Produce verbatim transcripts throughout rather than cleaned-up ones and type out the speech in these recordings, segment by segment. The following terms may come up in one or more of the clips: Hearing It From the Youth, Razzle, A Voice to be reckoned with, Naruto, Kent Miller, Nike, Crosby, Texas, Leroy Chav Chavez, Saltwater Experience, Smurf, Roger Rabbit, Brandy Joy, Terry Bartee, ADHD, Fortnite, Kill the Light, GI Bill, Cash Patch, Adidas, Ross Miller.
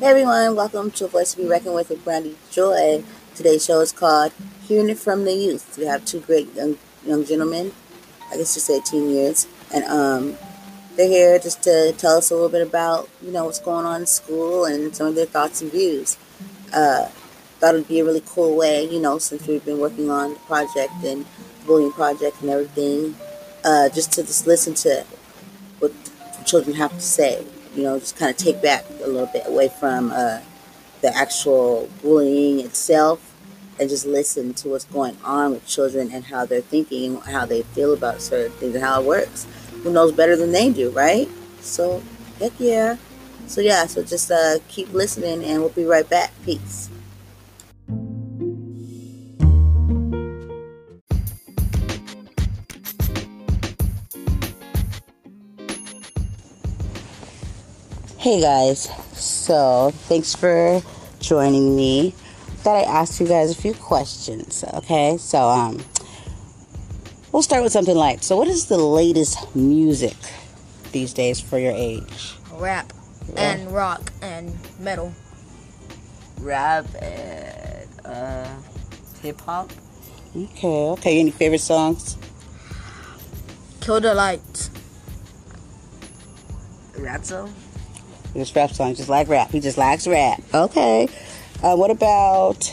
Hey everyone, welcome to A Voice to be reckoned with with Brandy Joy. Today's show is called Hearing It From the Youth. We have two great young, young gentlemen, I guess just eighteen years, and um, they're here just to tell us a little bit about, you know, what's going on in school and some of their thoughts and views. Uh, thought it would be a really cool way, you know, since we've been working on the project and the bullying project and everything, uh, just to just listen to what the children have to say. You know, just kind of take back a little bit away from uh, the actual bullying itself and just listen to what's going on with children and how they're thinking and how they feel about certain things and how it works. Who knows better than they do, right? So, heck yeah. So, yeah, so just uh, keep listening and we'll be right back. Peace. Hey guys, so thanks for joining me. Thought I'd ask you guys a few questions, okay? So, um, we'll start with something light. So, what is the latest music these days for your age? Rap yeah. and rock and metal. Rap and uh, hip hop. Okay, okay. Any favorite songs? Kill the Light. Razzle. This rap song, just like rap. He just likes rap. Okay. Uh, what about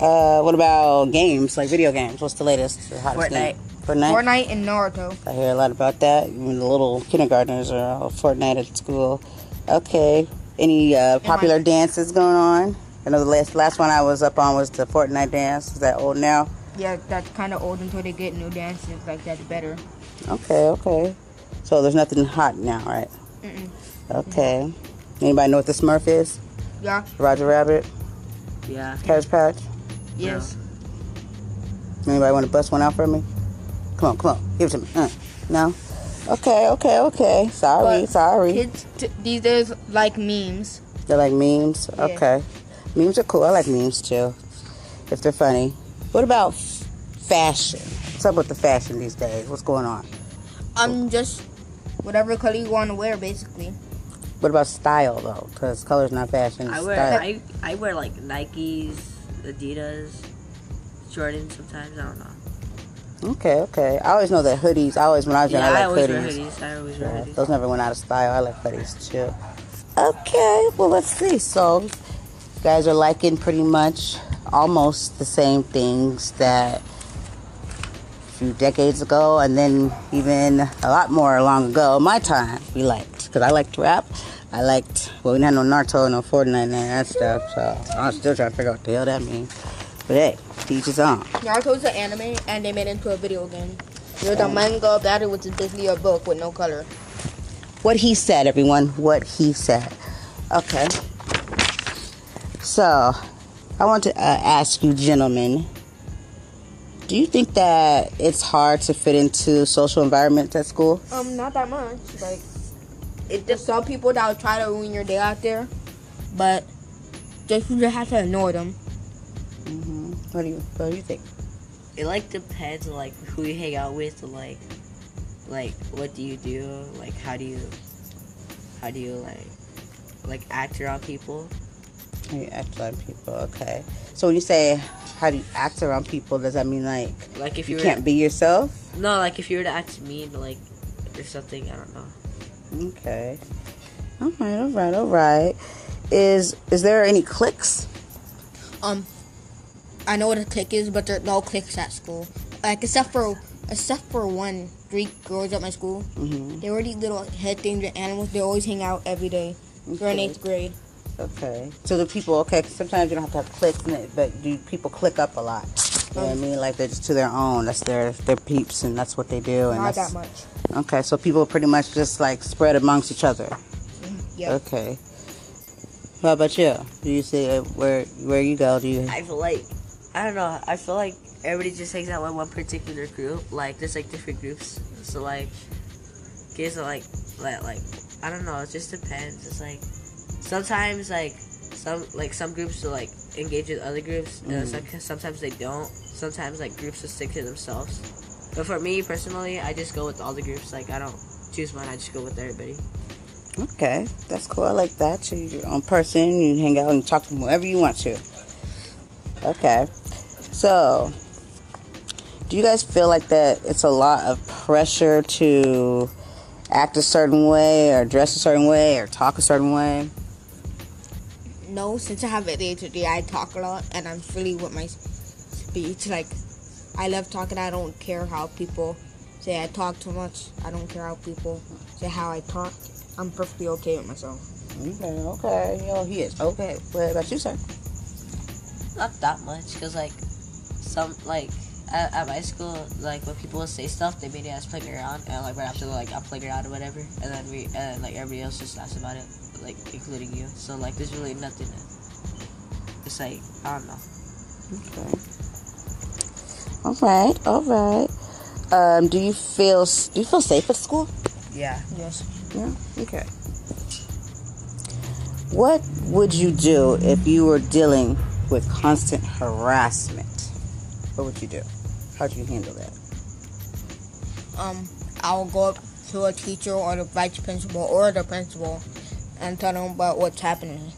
uh, what about games, like video games? What's the latest? The Fortnite. Game? Fortnite. Fortnite and Naruto. I hear a lot about that. Even the little kindergartners are all Fortnite at school. Okay. Any uh, popular dances going on? I know the last last one I was up on was the Fortnite dance. Is that old now? Yeah, that's kind of old until they get new dances like that's better. Okay. Okay. So there's nothing hot now, right? Mm-mm. Okay. Anybody know what the Smurf is? Yeah. Roger Rabbit? Yeah. Cash Patch? Yes. No. Anybody want to bust one out for me? Come on, come on. Give it to me. Uh, no? Okay, okay, okay. Sorry, but sorry. Kids t- these days like memes. They like memes? Yeah. Okay. Memes are cool. I like memes, too, if they're funny. What about f- fashion? What's up with the fashion these days? What's going on? I'm just whatever color you want to wear, basically. What about style, though? Because color's not fashion. I wear style. I, I wear, like, Nikes, Adidas, Jordan sometimes. I don't know. Okay, okay. I always know that hoodies. I always, when I was young, yeah, I like always hoodies. Wear hoodies. I always yeah, wear hoodies. Those never went out of style. I like hoodies, too. Okay, well, let's see. So, you guys are liking pretty much almost the same things that few decades ago, and then even a lot more long ago, my time, we liked, because I liked rap, I liked, well, we didn't have no Naruto, no Fortnite, and that stuff, so I'm still trying to figure out what the hell that means, but hey, teach his own. Naruto's an anime, and they made it into a video game. There's um, a manga about it, which is basically a book with no color. What he said, everyone, what he said. Okay. So, I want to uh, ask you gentlemen, do you think that it's hard to fit into social environments at school? Um, not that much. Like, it there's some people that will try to ruin your day out there, but just you just have to ignore them. Mm-hmm. What do you What do you think? It like depends on like who you hang out with, or, like, like what do you do? Like, how do you, how do you like, like act around people? You act around people. Okay. So when you say how do you act around people, does that mean like, like if you, you were, can't be yourself? No, like if you were to act mean, like, or something, I don't know. Okay. All right, all right, all right. Is is there any cliques? Um, I know what a clique is, but there are no cliques at school. Like except for except for one, three girls at my school. Mm-hmm. They were these little head things with animals. They always hang out every day. Okay. They're in eighth grade. Okay. So the people, okay, sometimes you don't have to have clicks in it, but do people click up a lot? You know what I mean? Like, they're just to their own. That's their, their peeps, and that's what they do. And not that's, that much. Okay, so people pretty much just, like, spread amongst each other. Yeah. Okay. How about you? Do you see where where you go? Do you? I feel like, I don't know, I feel like everybody just hangs out with one particular group. Like, there's, like, different groups. So, like, kids are, like, like, like I don't know. It just depends. It's, like, sometimes, like, some like some groups will, like, engage with other groups. Mm-hmm. Uh, some, sometimes they don't. Sometimes, like, groups will stick to themselves. But for me, personally, I just go with all the groups. Like, I don't choose one. I just go with everybody. Okay, that's cool. I like that. So you're your own person. You hang out and talk to whoever you want to. Okay. So, do you guys feel like that it's a lot of pressure to act a certain way or dress a certain way or talk a certain way? No, since I have A D H D, I talk a lot and I'm free with my speech. Like, I love talking. I don't care how people say I talk too much. I don't care how people say how I talk. I'm perfectly okay with myself. Okay, okay. Yo, he is okay. What about you, sir? Not that much, because, like, some, like, at, at my school, like, when people would say stuff, they made us playing around, and, like, right after, like, I'm playing around or whatever, and then we, and, like, everybody else just laughs about it, like, including you. So, like, there's really nothing. It's like, I don't know. Okay. All right, all right. Um, do you feel, do you feel safe at school? Yeah. Yes. Yeah? Okay. What would you do if you were dealing with constant harassment? What would you do? How'd you handle that? Um, I'll go up to a teacher or the vice principal or the principal and tell them about what's happening.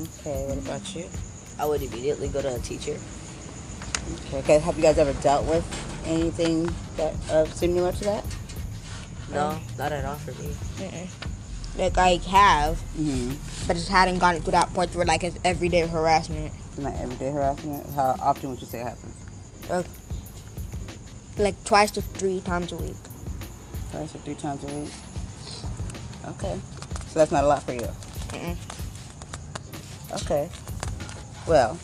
Okay, what about you? I would immediately go to a teacher. Okay, okay. Have you guys ever dealt with anything that uh, similar to that? No, not at all for me. Mm-mm. Like, I have, mm-hmm. but just hadn't gotten to that point where, like, it's everyday harassment. Like, everyday harassment? How often would you say it happens? Uh, like, twice to three times a week. Twice to three times a week? Okay. So that's not a lot for you? Mm-mm. Okay. Well,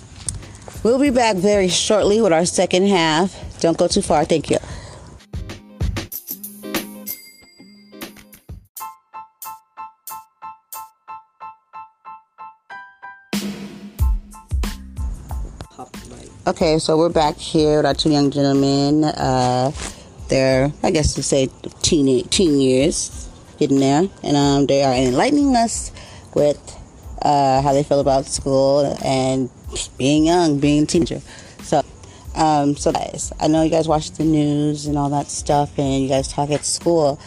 we'll be back very shortly with our second half. Don't go too far. Thank you. Okay, so we're back here with our two young gentlemen. Uh, they're, I guess you say, teen, teen years, getting there. And um, they are enlightening us with uh, how they feel about school and being young, being a teenager. So, um, so guys, I know you guys watch the news and all that stuff, and you guys talk at school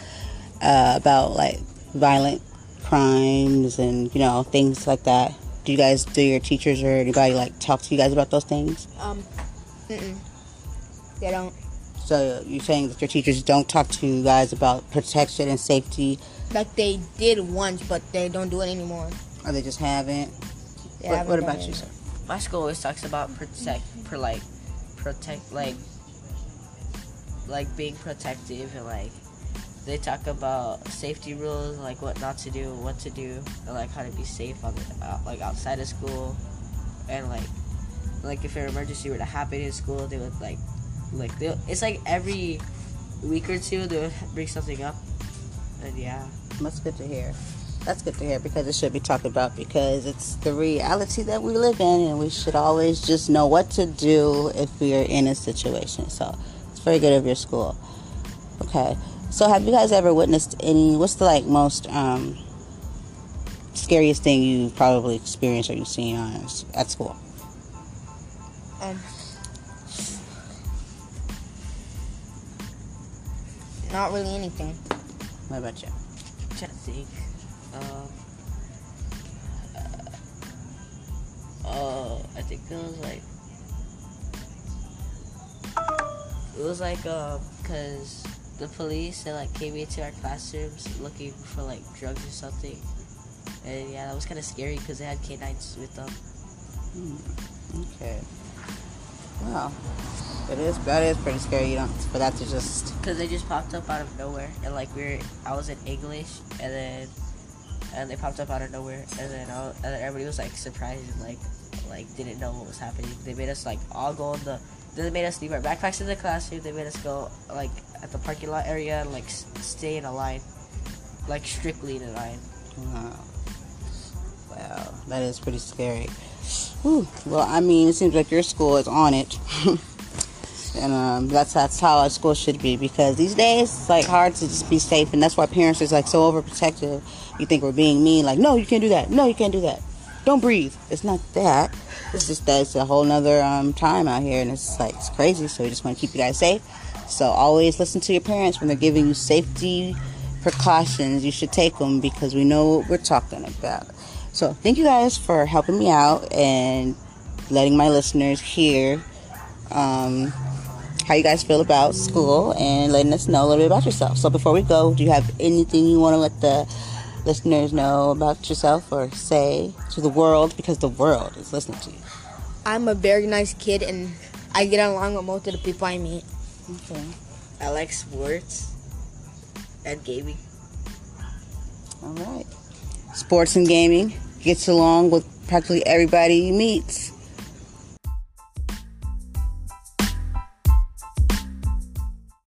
uh, about, like, violent crimes and, you know, things like that. Do you guys, do your teachers or anybody, like, talk to you guys about those things? Um, mm-mm. They don't. So you're saying that your teachers don't talk to you guys about protection and safety? Like, they did once, but they don't do it anymore. Or they just haven't? They what haven't what about it. You, sir? My school always talks about protect, for like, protect, like, like, being protective and, like, they talk about safety rules, like what not to do, what to do, and like how to be safe on the, uh, like outside of school, and like like if an emergency were to happen in school, they would like like they, it's like every week or two they would bring something up, and yeah, that's good to hear. That's good to hear because it should be talked about because it's the reality that we live in, and we should always just know what to do if we are in a situation. So it's very good of your school. Okay. So have you guys ever witnessed any, what's the, like, most um, scariest thing you've probably experienced or you've seen on, at school? Um, not really anything. What about you? I'm trying to think. Um, uh, uh, I think it was, like, it was, like, um, because... the police, they, like, came into our classrooms looking for, like, drugs or something. And, yeah, that was kind of scary because they had canines with them. Hmm. Okay. Wow. It is, that is pretty scary, you know, for that to just... Because they just popped up out of nowhere. And, like, we were... I was in English, and then... And they popped up out of nowhere. And then, I, and then everybody was, like, surprised and, like, like, didn't know what was happening. They made us, like, all go in the... They made us leave our backpacks in the classroom. They made us go, like, at the parking lot area and, like, s- stay in a line. Like, strictly in a line. Wow. Wow. That is pretty scary. Whew. Well, I mean, it seems like your school is on it. and um, that's, that's how our school should be. Because these days, it's, like, hard to just be safe. And that's why parents is, like, so overprotective. You think we're being mean. Like, no, you can't do that. No, you can't do that. Don't breathe. It's not that. It's just that it's a whole nother um, time out here, and it's like it's crazy. So we just want to keep you guys safe. So always listen to your parents when they're giving you safety precautions, you should take them because we know what we're talking about. So thank you guys for helping me out and letting my listeners hear um, how you guys feel about school and letting us know a little bit about yourself. So before we go, do you have anything you want to let the listeners know about yourself or say to the world? Because the world is listening to you. I'm a very nice kid and I get along with most of the people I meet. Okay. I like sports and gaming. All right. Sports and gaming. Gets along with practically everybody he meets.